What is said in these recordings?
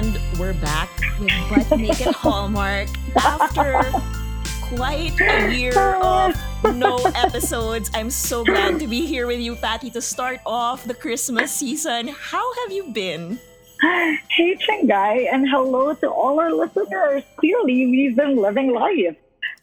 And we're back with But Make It Hallmark after quite a year of no episodes. I'm so glad to be here with you, Patty, to start off the Christmas season. How have you been? Hey, Chinggay, and hello to all our listeners. Clearly, we've been living life.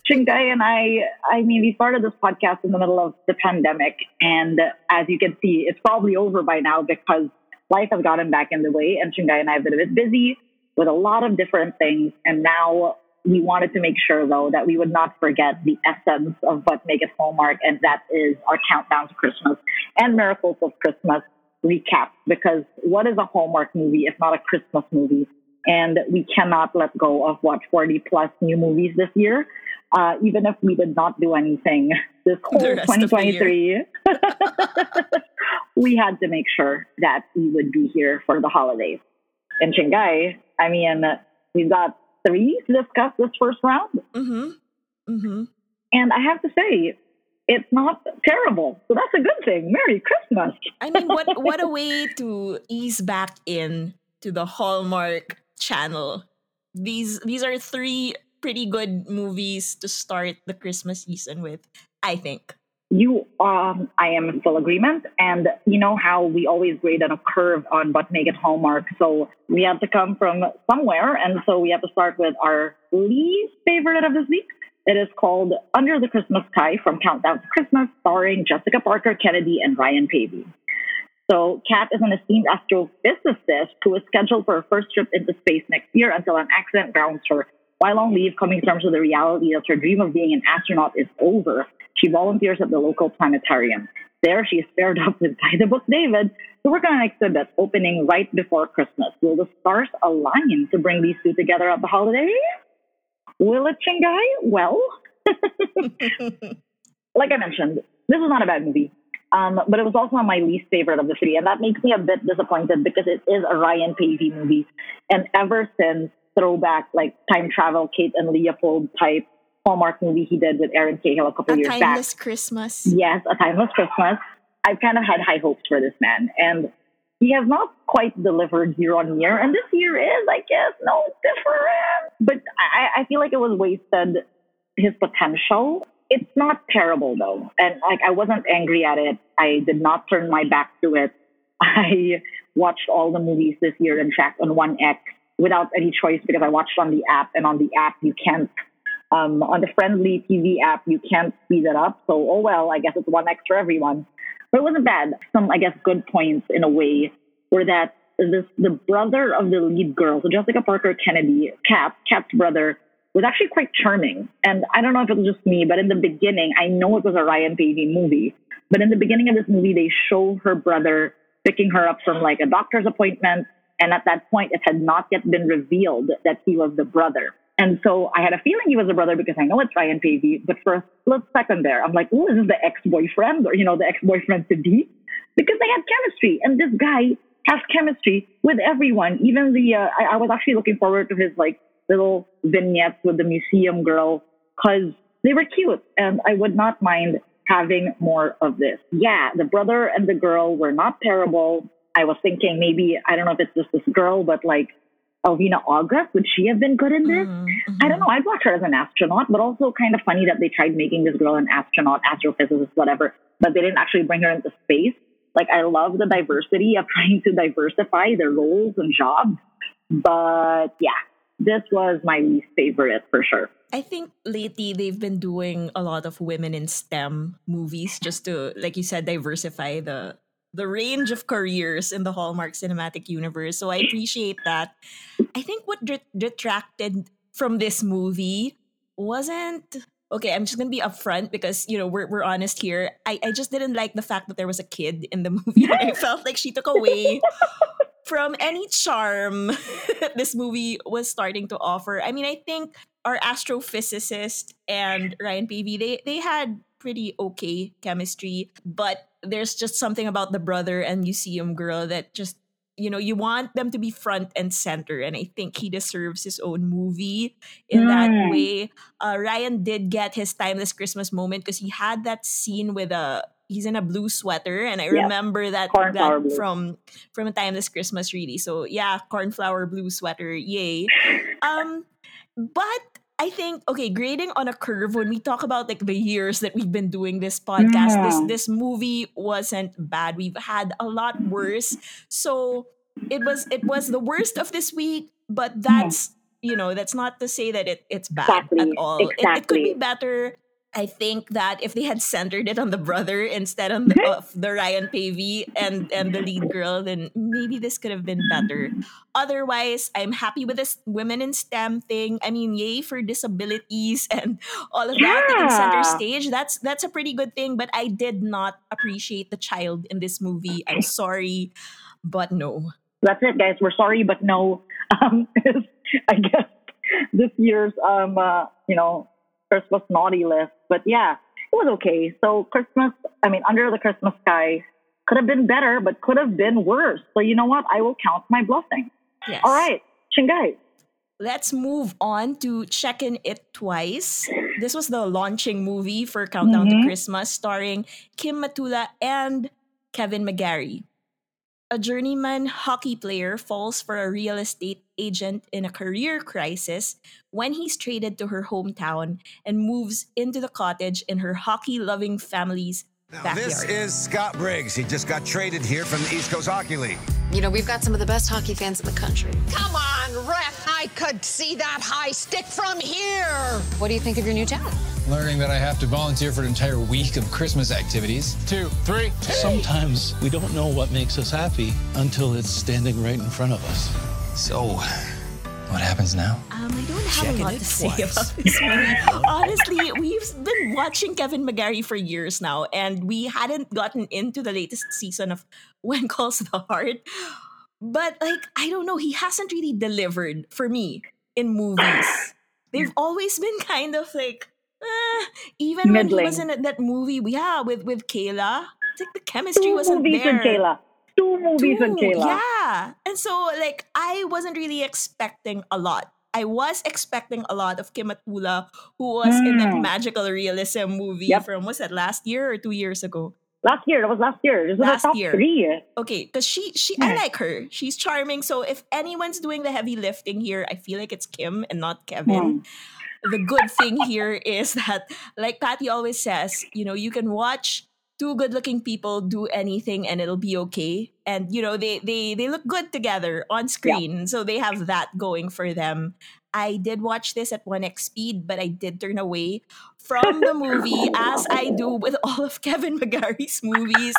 Chinggay and I mean, we started this podcast in the middle of the pandemic, and as you can see, it's probably over by now because life has gotten back in the way, and Chinggay and I have been a bit busy with a lot of different things, and now we wanted to make sure, though, that we would not forget the essence of What Make It Hallmark, and that is our Countdown to Christmas and Miracles of Christmas recap, because what is a Hallmark movie if not a Christmas movie? And we cannot let go of, what, 40-plus new movies this year, even if we did not do anything this whole 2023. We had to make sure that we would be here for the holidays. And Chinggay, I mean, we've got three to discuss this first round. Mm-hmm. Mm-hmm. And I have to say, it's not terrible. So that's a good thing. Merry Christmas. I mean, what a way to ease back in to the Hallmark channel. These are three pretty good movies to start the Christmas season with, I think. I am in full agreement. And you know how we always grade on a curve on But Make It Hallmark. So we have to come from somewhere. And so we have to start with our least favorite of this week. It is called Under the Christmas Sky from Countdown to Christmas, starring Jessica Parker Kennedy and Ryan Paevey. So Kat is an esteemed astrophysicist who is scheduled for her first trip into space next year until an accident grounds her. While on leave, coming to terms with the reality that her dream of being an astronaut is over, she volunteers at the local planetarium. There, she is paired up with by-the-book David to work on an exhibit opening right before Christmas. Will the stars align to bring these two together at the holiday? Will it, Chinggay? Well, like I mentioned, this is not a bad movie. But it was also my least favorite of the three, and that makes me a bit disappointed because it is a Ryan Paevey movie. And ever since throwback, like time travel, Kate and Leopold type Hallmark movie he did with Aaron Cahill a couple years back. A Timeless Christmas. Yes, A Timeless Christmas. I've kind of had high hopes for this man, and he has not quite delivered year on year. And this year is, I guess, no different. But I feel like it was wasted his potential. It's not terrible, though. And like, I wasn't angry at it. I did not turn my back to it. I watched all the movies this year, in fact, on 1X without any choice because I watched on the app. And on the app, you can't, on the friendly TV app, you can't speed it up. So, oh well, I guess it's 1X for everyone. But it wasn't bad. Some, I guess, good points in a way were that the brother of the lead girl, so Jessica Parker Kennedy, Cap's brother, was actually quite charming. And I don't know if it was just me, but in the beginning, I know it was a Ryan Paevey movie, but in the beginning of this movie, they show her brother picking her up from like a doctor's appointment. And at that point, it had not yet been revealed that he was the brother. And so I had a feeling he was a brother because I know it's Ryan Paevey, but for a split second there, I'm like, oh, is this the ex-boyfriend or, you know, the ex-boyfriend to be? Because they had chemistry, and this guy has chemistry with everyone. Even the, I was actually looking forward to his like little vignettes with the museum girl because they were cute, and I would not mind having more of this. Yeah, the brother and the girl were not terrible. I was thinking maybe, I don't know if it's just this girl, but like, Alvina August, would she have been good in this? Mm-hmm. I don't know. I'd watch her as an astronaut, but also kind of funny that they tried making this girl an astronaut, astrophysicist, whatever, but they didn't actually bring her into space. Like, I love the diversity of trying to diversify their roles and jobs. But yeah, this was my least favorite for sure. I think lately they've been doing a lot of women in STEM movies just to, like you said, diversify the range of careers in the Hallmark cinematic universe. So I appreciate that. I think what detracted from this movie wasn't... Okay, I'm just going to be upfront because, you know, we're honest here. I just didn't like the fact that there was a kid in the movie. I felt like she took away from any charm this movie was starting to offer. I mean, I think our astrophysicist and Ryan Paevey, they had pretty okay chemistry, but there's just something about the brother and museum girl that just, you know, you want them to be front and center. And I think he deserves his own movie in that way. Ryan did get his Timeless Christmas moment because he had that scene with a a blue sweater, and I remember that from A Timeless Christmas, really. So yeah, cornflower blue sweater, yay. But I think, okay, grading on a curve, when we talk about like the years that we've been doing this podcast, this movie wasn't bad. We've had a lot worse. So it was the worst of this week, but that's that's not to say that it's bad at all. It could be better. I think that if they had centered it on the brother instead of the Ryan Paevey and the lead girl, then maybe this could have been better. Otherwise, I'm happy with this women in STEM thing. I mean, yay for disabilities and all of that in center stage. That's a pretty good thing, but I did not appreciate the child in this movie. I'm sorry, but no. That's it, guys. We're sorry, but no. I guess this year's, Christmas naughty list, but yeah, it was okay. So Under the Christmas Sky could have been better, but could have been worse. So you know what? I will count my blessing. Yes. All right, Chinggay. Let's move on to Checkin' It Twice. This was the launching movie for Countdown to Christmas, starring Kim Matula and Kevin McGarry. A journeyman hockey player falls for a real estate agent in a career crisis when he's traded to her hometown and moves into the cottage in her hockey-loving family's backyard. This is Scott Briggs. He just got traded here from the East Coast Hockey League. You know, we've got some of the best hockey fans in the country. Come on, ref! I could see that high stick from here! What do you think of your new town? Learning that I have to volunteer for an entire week of Christmas activities. 2, 3. Sometimes we don't know what makes us happy until it's standing right in front of us. So, what happens now? I don't have a lot to say about this movie. Honestly, we've been watching Kevin McGarry for years now, and we hadn't gotten into the latest season of When Calls the Heart. But, I don't know, he hasn't really delivered for me in movies. They've always been kind of even middling. When he was in that movie, with Kayla, it's like the chemistry wasn't there. 2 movies with Kayla. 2 movies with Kayla. Yeah. And so, I wasn't really expecting a lot. I was expecting a lot of Kim Matula, who was in that magical realism movie from, was that last year or 2 years ago? Last year. That was last year. This was last top 3. Okay, because she I like her. She's charming. So if anyone's doing the heavy lifting here, I feel like it's Kim and not Kevin. The good thing here is that, like Patty always says, you can watch 2 good-looking people do anything and it'll be okay. And, they look good together on screen. Yeah. So they have that going for them. I did watch this at 1x speed, but I did turn away from the movie as I do with all of Kevin McGarry's movies.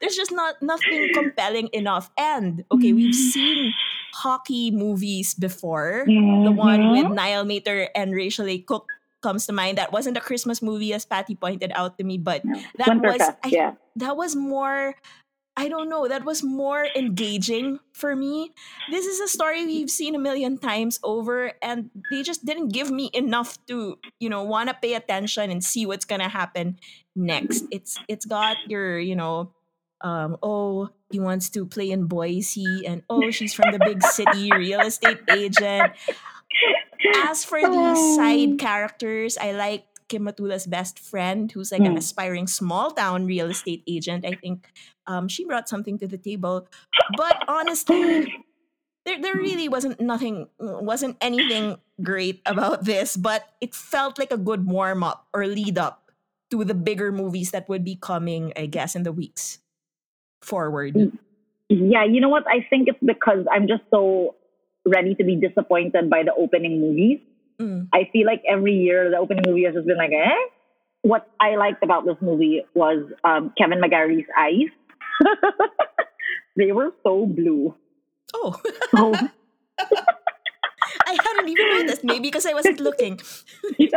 There's just not nothing compelling enough. And, okay, we've seen hockey movies before. The one with Niall Matter and Rachel Leigh Cook comes to mind. That wasn't a Christmas movie, as Patty pointed out to me, but that Winterfest, that was more, I don't know, that was more engaging for me. This is a story we've seen a million times over, and they just didn't give me enough to, want to pay attention and see what's going to happen next. It's got your, he wants to play in Boise, and she's from the big city, real estate agent. As for the side characters, I like Kim Matula's best friend, who's an aspiring small town real estate agent. I think she brought something to the table, but honestly, there really wasn't anything great about this. But it felt like a good warm up or lead up to the bigger movies that would be coming, I guess, in the weeks forward. Yeah, you know what? I think it's because I'm just so ready to be disappointed by the opening movies. I feel like every year the opening movie has just been What I liked about this movie was Kevin McGarry's eyes. They were so blue. Oh. I hadn't even noticed, maybe because I wasn't looking. Yeah.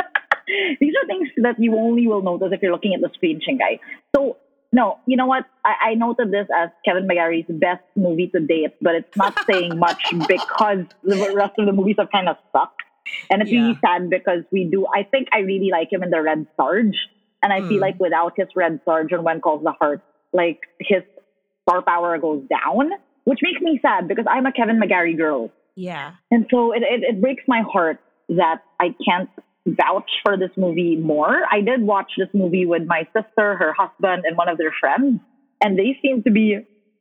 These are things that you only will notice if you're looking at the screen, Chinggay. So, no, you know what? I noted this as Kevin McGarry's best movie to date, but it's not saying much because the rest of the movies have kind of sucked. And it's really sad because I think I really like him in the Red Sarge. And I feel like without his Red Sarge and When Calls the Heart, his star power goes down, which makes me sad because I'm a Kevin McGarry girl. Yeah. And so it breaks my heart that I can't vouch for this movie more. I did watch this movie with my sister, her husband, and one of their friends, and they seem to be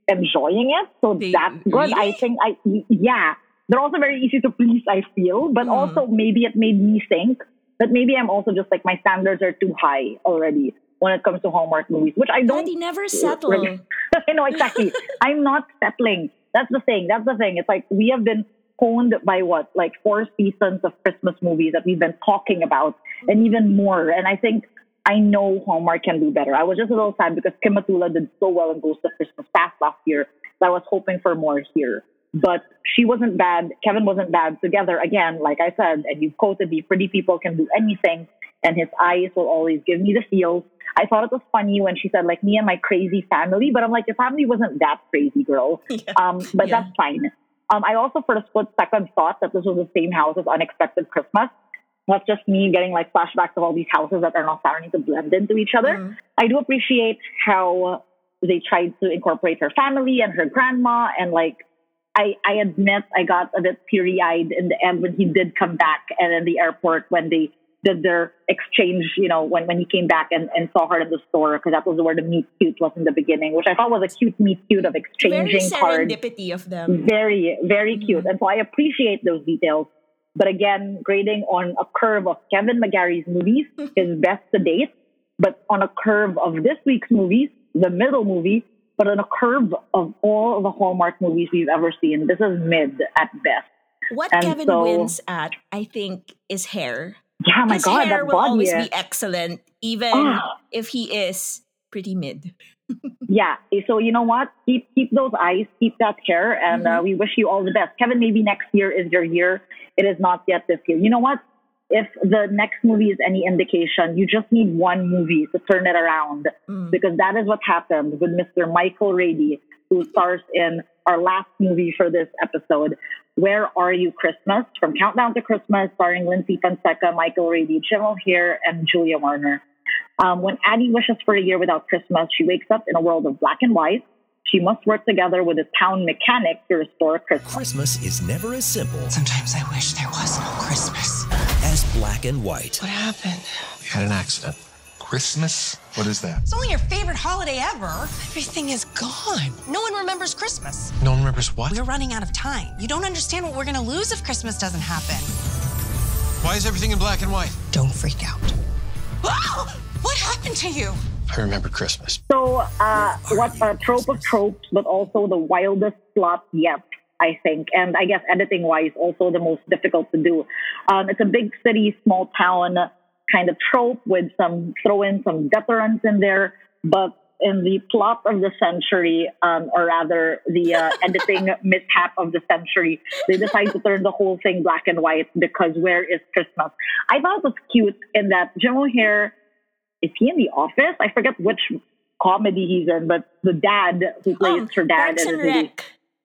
enjoying it. So that's good. Really? Yeah. They're also very easy to please, I feel. But also maybe it made me think that maybe I'm also just like, my standards are too high already when it comes to Hallmark movies, which I don't... Daddy never settle. I know, exactly. I'm not settling. That's the thing. It's like, we have been honed by what? Like 4 seasons of Christmas movies that we've been talking about and even more. And I think I know Hallmark can do better. I was just a little sad because Kim Matula did so well in Ghost of Christmas Past last year that I was hoping for more here. But she wasn't bad. Kevin wasn't bad. Together, again, like I said, and you've quoted me, pretty people can do anything, and his eyes will always give me the feels. I thought it was funny when she said, like, me and my crazy family. But I'm like, your family wasn't that crazy, girl. Yeah. But that's fine. I also, for a split second, thought that this was the same house as Unexpected Christmas. That's just me getting, like, flashbacks of all these houses that are not starting to blend into each other. Mm-hmm. I do appreciate how they tried to incorporate her family and her grandma, and, like, I admit I got a bit teary-eyed in the end when he did come back, and in the airport when they did their exchange, you know, when he came back and saw her in the store, because that was where the meet-cute was in the beginning, which I thought was a cute meet-cute of exchanging cards. Very serendipity of them. Very, very cute. And so I appreciate those details. But again, grading on a curve of Kevin McGarry's movies, his best to date, but on a curve of this week's movies, the middle movie, but on a curve of all the Hallmark movies we've ever seen, this is mid at best. What and Kevin wins at, I think, is hair. Yeah, my God, that body. His hair will always be excellent, even if he is pretty mid. Yeah, so you know what? Keep those eyes, keep that hair, and we wish you all the best. Kevin, maybe next year is your year. It is not yet this year. You know what? If the next movie is any indication, you just need one movie to turn it around, because that is what happened with Mr. Michael Rady, who stars in our last movie for this episode, Where Are You, Christmas? From Countdown to Christmas, starring Lyndsy Fonseca, Michael Rady, Jim O'Heir, and Julia Warner. When Addie wishes for a year without Christmas, she wakes up in a world of black and white. She must work together with a town mechanic to restore Christmas. Christmas is never as simple. Sometimes I wish there was no Christmas. As black and white. What happened? We had an accident. Christmas? What is that? It's only your favorite holiday ever. Everything is gone. No one remembers Christmas. No one remembers what? We're running out of time. You don't understand what we're going to lose if Christmas doesn't happen. Why is everything in black and white? Don't freak out. Oh! What happened to you? I remember Christmas. So, what are trope of tropes, but also the wildest plot yet, I think. And I guess editing-wise, also the most difficult to do. It's a big city, small town kind of trope with some throw-in, some deterrence in there. But in the plot of the century, or rather the editing mishap of the century, they decide to turn the whole thing black and white because where is Christmas? I thought it was cute in that Jim O'Heir, is he in The Office? I forget which comedy he's in, but the dad who plays her dad.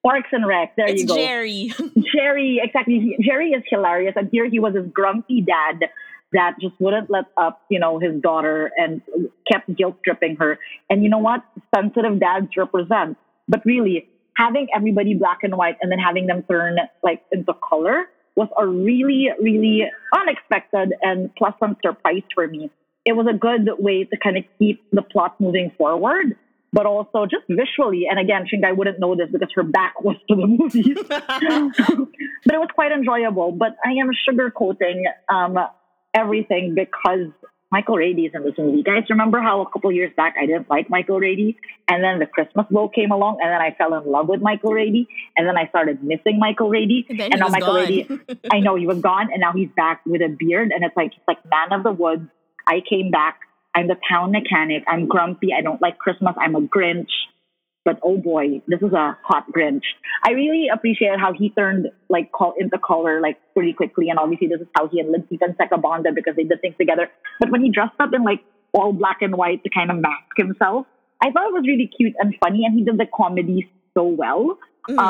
Parks and Rec. There you go. Jerry. Jerry, exactly. Jerry is hilarious. And here he was, his grumpy dad that just wouldn't let up, you know, his daughter and kept guilt-tripping her. And you know what? Sensitive dads represent. But really, having everybody black and white and then having them turn like into color was a really, really unexpected and pleasant surprise for me. It was a good way to kind of keep the plot moving forward, but also just visually. And again, Chinggay wouldn't know this because her back was to the movies. But it was quite enjoyable. But I am sugarcoating everything because Michael Rady is in this movie. Guys, remember how a couple years back I didn't like Michael Rady? And then the Christmas blow came along, and then I fell in love with Michael Rady. And then I started missing Michael Rady. And now Michael Rady, I know he was gone, and now he's back with a beard. And it's like, he's like man of the woods. I came back. I'm the town mechanic. I'm grumpy. I don't like Christmas. I'm a Grinch. But oh boy, this is a hot Grinch. I really appreciate how he turned like into color like pretty quickly. And obviously this is how he and Lyndsy Fonseca bonded because they did things together. But when he dressed up in like all black and white to kind of mask himself, I thought it was really cute and funny. And he did the comedy so well.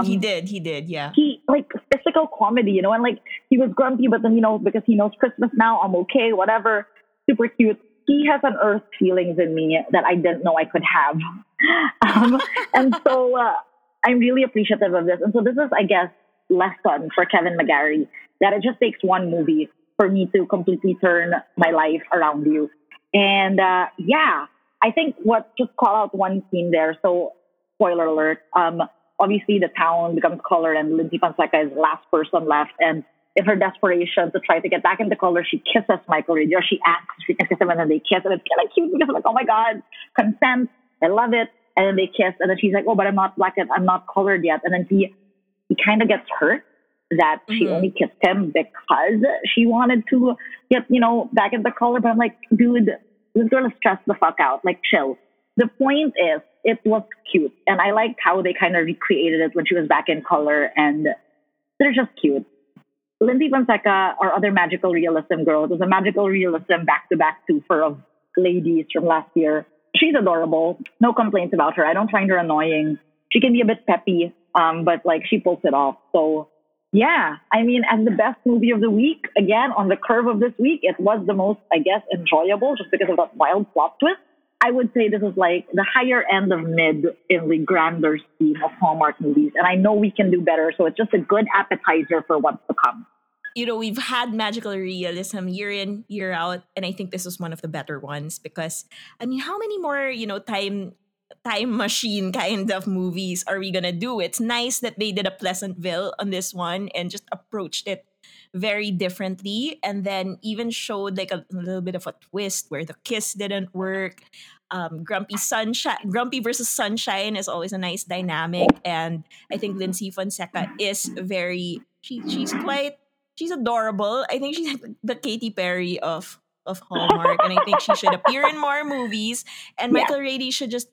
He did, yeah. He, like, physical comedy, you know, and like he was grumpy, but then, you know, because he knows Christmas now, I'm okay, whatever. Super cute. He has unearthed feelings in me that I didn't know I could have. And so I'm really appreciative of this. And so this is, I guess, lesson for Kevin McGarry, that it just takes one movie for me to completely turn my life around you. And I think what, just call out one scene there. So spoiler alert, obviously the town becomes colored and Lyndsy Fonseca is the last person left. And in her desperation to try to get back into color, she kisses Michael Rady, or she asks, she kisses him, and then they kiss. And it's kind of cute because I'm like, oh my God, consent. I love it. And then they kiss. And then she's like, oh, but I'm not black yet. I'm not colored yet. And then he kind of gets hurt that she only kissed him because she wanted to get, back in the color. But I'm like, dude, this girl is stressed the fuck out. Like, chill. The point is, it was cute. And I liked how they kind of recreated it when she was back in color. And they're just cute. Lyndsy Fonseca, our other magical realism girl, it was a magical realism back-to-back twofer of ladies from last year. She's adorable. No complaints about her. I don't find her annoying. She can be a bit peppy, but she pulls it off. So yeah, as the best movie of the week, again, on the curve of this week, it was the most, enjoyable just because of that wild plot twist. I would say this is the higher end of mid in the grander scheme of Hallmark movies. And I know we can do better. So it's just a good appetizer for what's to come. We've had magical realism year in, year out. And I think this is one of the better ones because, how many more, time machine kind of movies are we going to do? It's nice that they did a Pleasantville on this one and just approached it very differently. And then even showed a little bit of a twist where the kiss didn't work. Grumpy versus Sunshine is always a nice dynamic. And I think Lyndsy Fonseca is she's adorable. I think she's the Katy Perry of Hallmark. And I think she should appear in more movies. And Michael Rady should just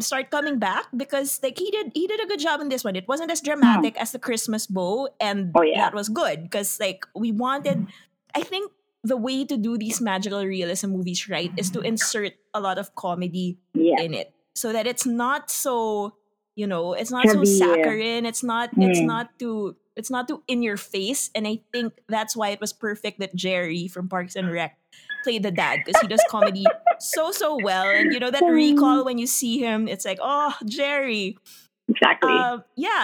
start coming back because he did a good job in this one. It wasn't as dramatic as the Christmas Bow. And that was good because we wanted... I think the way to do these magical realism movies right is to insert a lot of comedy in it. So that it's not so... it's not so saccharine. It's not too in your face. And I think that's why it was perfect that Jerry from Parks and Rec played the dad because he does comedy so well. And that recall when you see him, it's like, oh, Jerry. Exactly.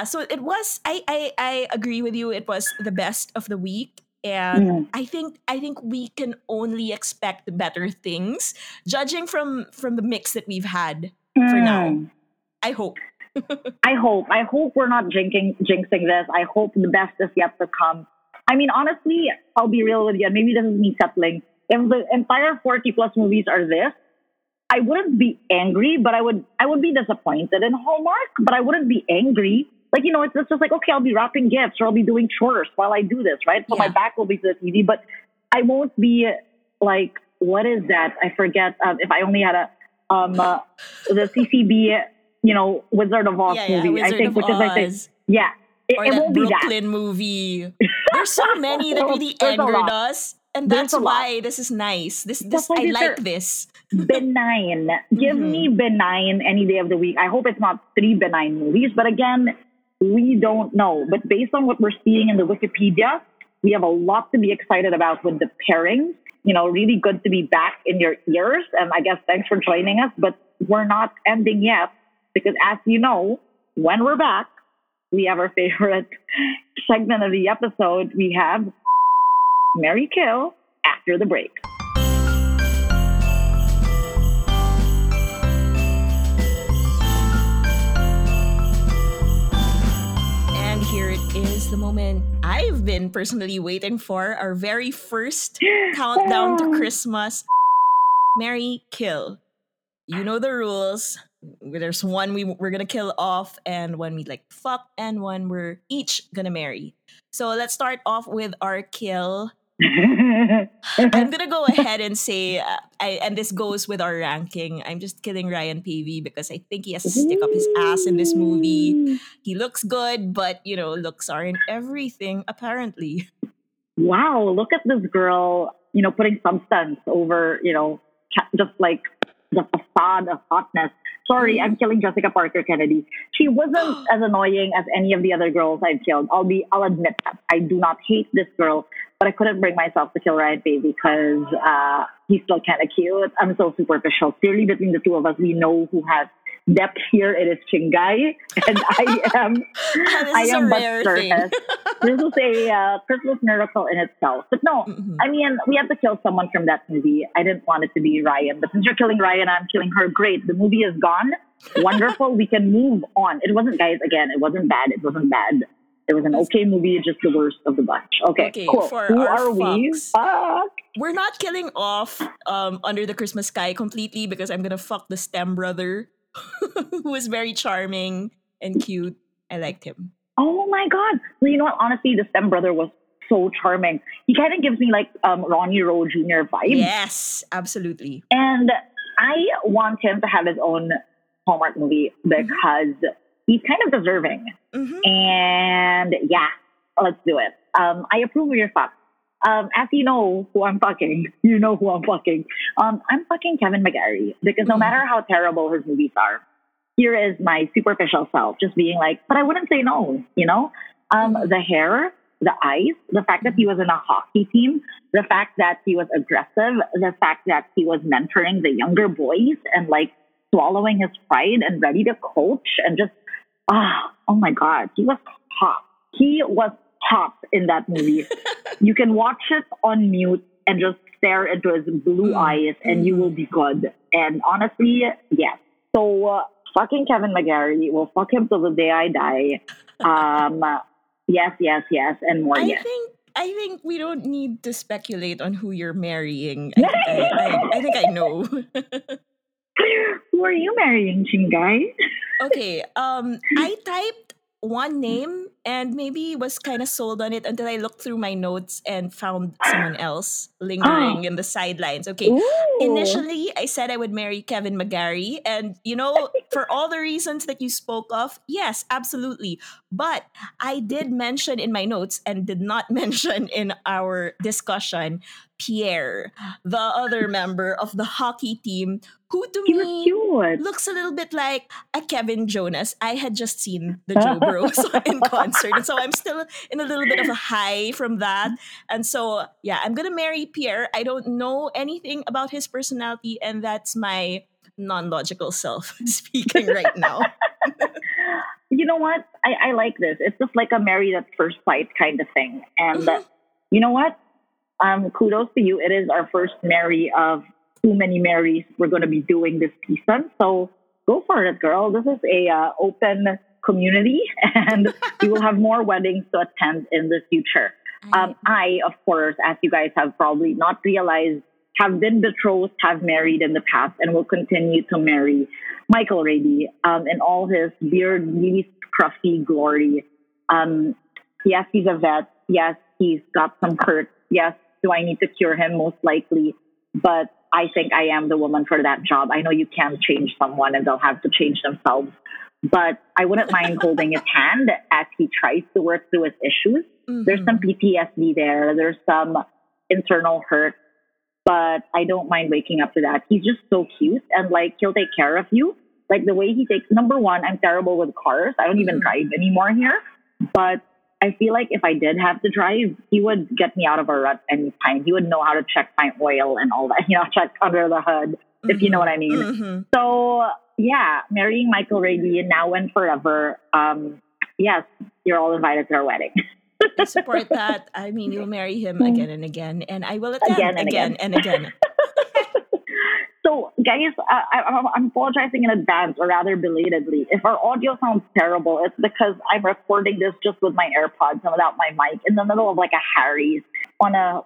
So it was, I agree with you. It was the best of the week. And I think we can only expect better things judging from the mix that we've had for now. I hope. I hope we're not jinxing this. I hope the best is yet to come. Honestly, I'll be real with you. Maybe this is me settling. If the entire 40 plus movies are this, I wouldn't be angry, but I would be disappointed in Hallmark, but I wouldn't be angry. It's just okay, I'll be wrapping gifts or I'll be doing chores while I do this, right? So my back will be to the TV, but I won't be what is that? I forget. If I only had the CCB... Wizard of Oz movie. Wizard of Oz. It won't be that. Brooklyn movie. There's so many that really angered us. And that's why this is nice. This I like this. Benign. Give me benign any day of the week. I hope it's not 3 benign movies. But again, we don't know. But based on what we're seeing in the Wikipedia, we have a lot to be excited about with the pairings. Really good to be back in your ears. And I guess thanks for joining us. But we're not ending yet. Because as you know, when we're back, we have our favorite segment of the episode. We have Marry Kill after the break. And here it is, the moment I've been personally waiting for, our very first Countdown to Christmas, Marry Kill. You know the rules. There's one we're going to kill off and one we fuck and one we're each going to marry. So let's start off with our kill. I'm going to go ahead and say, and this goes with our ranking, I'm just killing Ryan Paevey because I think he has to stick up his ass in this movie. He looks good, but, looks aren't everything, apparently. Wow, look at this girl, putting substance over, just the facade of hotness. Sorry, I'm killing Jessica Parker Kennedy. She wasn't as annoying as any of the other girls I've killed. I'll admit that. I do not hate this girl, but I couldn't bring myself to kill Ryan Paevey because he's still kind of cute. I'm so superficial. Clearly, between the two of us, we know who has depth here. It is Chinggay, and I am Buster. This is a Christmas miracle in itself. But no, I mean, we had to kill someone from that movie. I didn't want it to be Ryan, but since you're killing Ryan, I'm killing her. Great, the movie is gone. Wonderful, we can move on. It wasn't, guys. Again, it wasn't bad. It wasn't bad. It was an okay movie, just the worst of the bunch. Okay, cool. Who are we? Fuck. We're not killing off Under the Christmas Sky completely because I'm gonna fuck the Stem brother, who is very charming and cute. I liked him. Oh my god! Well, you know what? Honestly, the Stem brother was so charming. He kind of gives me like Ronnie Rowe Jr. vibes. Yes, absolutely. And I want him to have his own Hallmark movie because he's kind of deserving. And yeah, let's do it. I approve of your fuck. As you know who I'm fucking, you know who I'm fucking. I'm fucking Kevin McGarry because no matter how terrible his movies are, here is my superficial self just being like, but I wouldn't say no, you know? The hair, the eyes, the fact that he was in a hockey team, the fact that he was aggressive, the fact that he was mentoring the younger boys and like swallowing his pride and ready to coach and just oh my God, he was hot. He was hot in that movie. You can watch it on mute and just stare into his blue eyes and you will be good. And honestly, yes. So fucking Kevin McGarry, will fuck him till the day I die. Yes, yes, yes, and more yes. I think we don't need to speculate on who you're marrying. I think I know. Who are you marrying, Chinggay? Okay, I typed one name and maybe was kind of sold on it until I looked through my notes and found someone else lingering in the sidelines. Okay, initially I said I would marry Kevin McGarry and, you know, for all the reasons that you spoke of, yes, absolutely. But I did mention in my notes and did not mention in our discussion Pierre, the other member of the hockey team, who to me looks a little bit like a Kevin Jonas. I had just seen the Joe Bros in concert, and so I'm still in a little bit of a high from that. And so, yeah, I'm going to marry Pierre. I don't know anything about his personality, and that's my non-logical self speaking right now. You know what? I like this. It's just like a married at first sight kind of thing. And you know what? Kudos to you. It is our first Mary of too many Marys we're going to be doing this season. So go for it, girl. This is a open community, and we will have more weddings to attend in the future. I, of course, as you guys have probably not realized, have been betrothed, have married in the past, and will continue to marry Michael Rady in all his beard, really scruffy glory. Yes, he's a vet. Yes, he's got some hurt. Yes, do I need to cure him? Most likely. But I think I am the woman for that job. I know you can't change someone and they'll have to change themselves. But I wouldn't mind holding his hand as he tries to work through his issues. There's some PTSD there. There's some internal hurt. But I don't mind waking up to that. He's just so cute. And, like, he'll take care of you. Like, the way he takes... Number one, I'm terrible with cars. I don't even drive anymore here. But I feel like if I did have to drive, he would get me out of a rut anytime. He would know how to check my oil and all that, you know, check under the hood, if you know what I mean. So, yeah, marrying Michael Rady now and forever. Yes, you're all invited to our wedding. I support that. I mean, you'll marry him again and again, and I will attend again and again. So, guys, I'm apologizing in advance, or rather belatedly. If our audio sounds terrible, it's because I'm recording this just with my AirPods and without my mic in the middle of like a Harry's on a,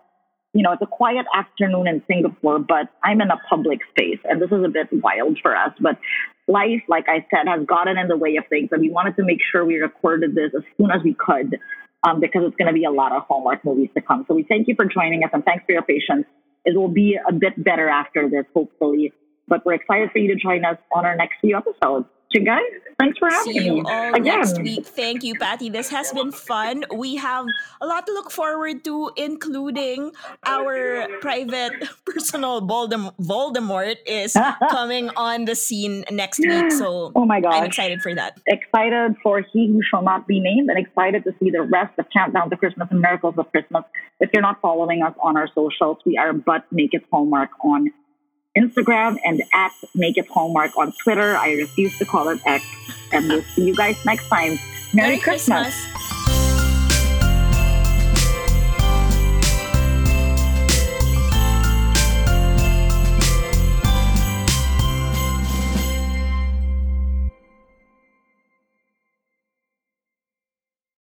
you know, it's a quiet afternoon in Singapore, but I'm in a public space and this is a bit wild for us. But life, like I said, has gotten in the way of things, and we wanted to make sure we recorded this as soon as we could because it's going to be a lot of Hallmark movies to come. So we thank you for joining us and thanks for your patience. It will be a bit better after this, hopefully. But we're excited for you to join us on our next few episodes. Chinggay, thanks for having me. See you all next week. Thank you, Patty. This has been fun. We have a lot to look forward to, including our private personal Voldemort is coming on the scene next week. So I'm excited for that. Excited for He Who Shall Not Be Named and excited to see the rest of Countdown to Christmas and Miracles of Christmas. If you're not following us on our socials, we are But Make It Hallmark on Instagram and at Make It Hallmark on Twitter. I refuse to call it X. And we'll see you guys next time. Merry Christmas.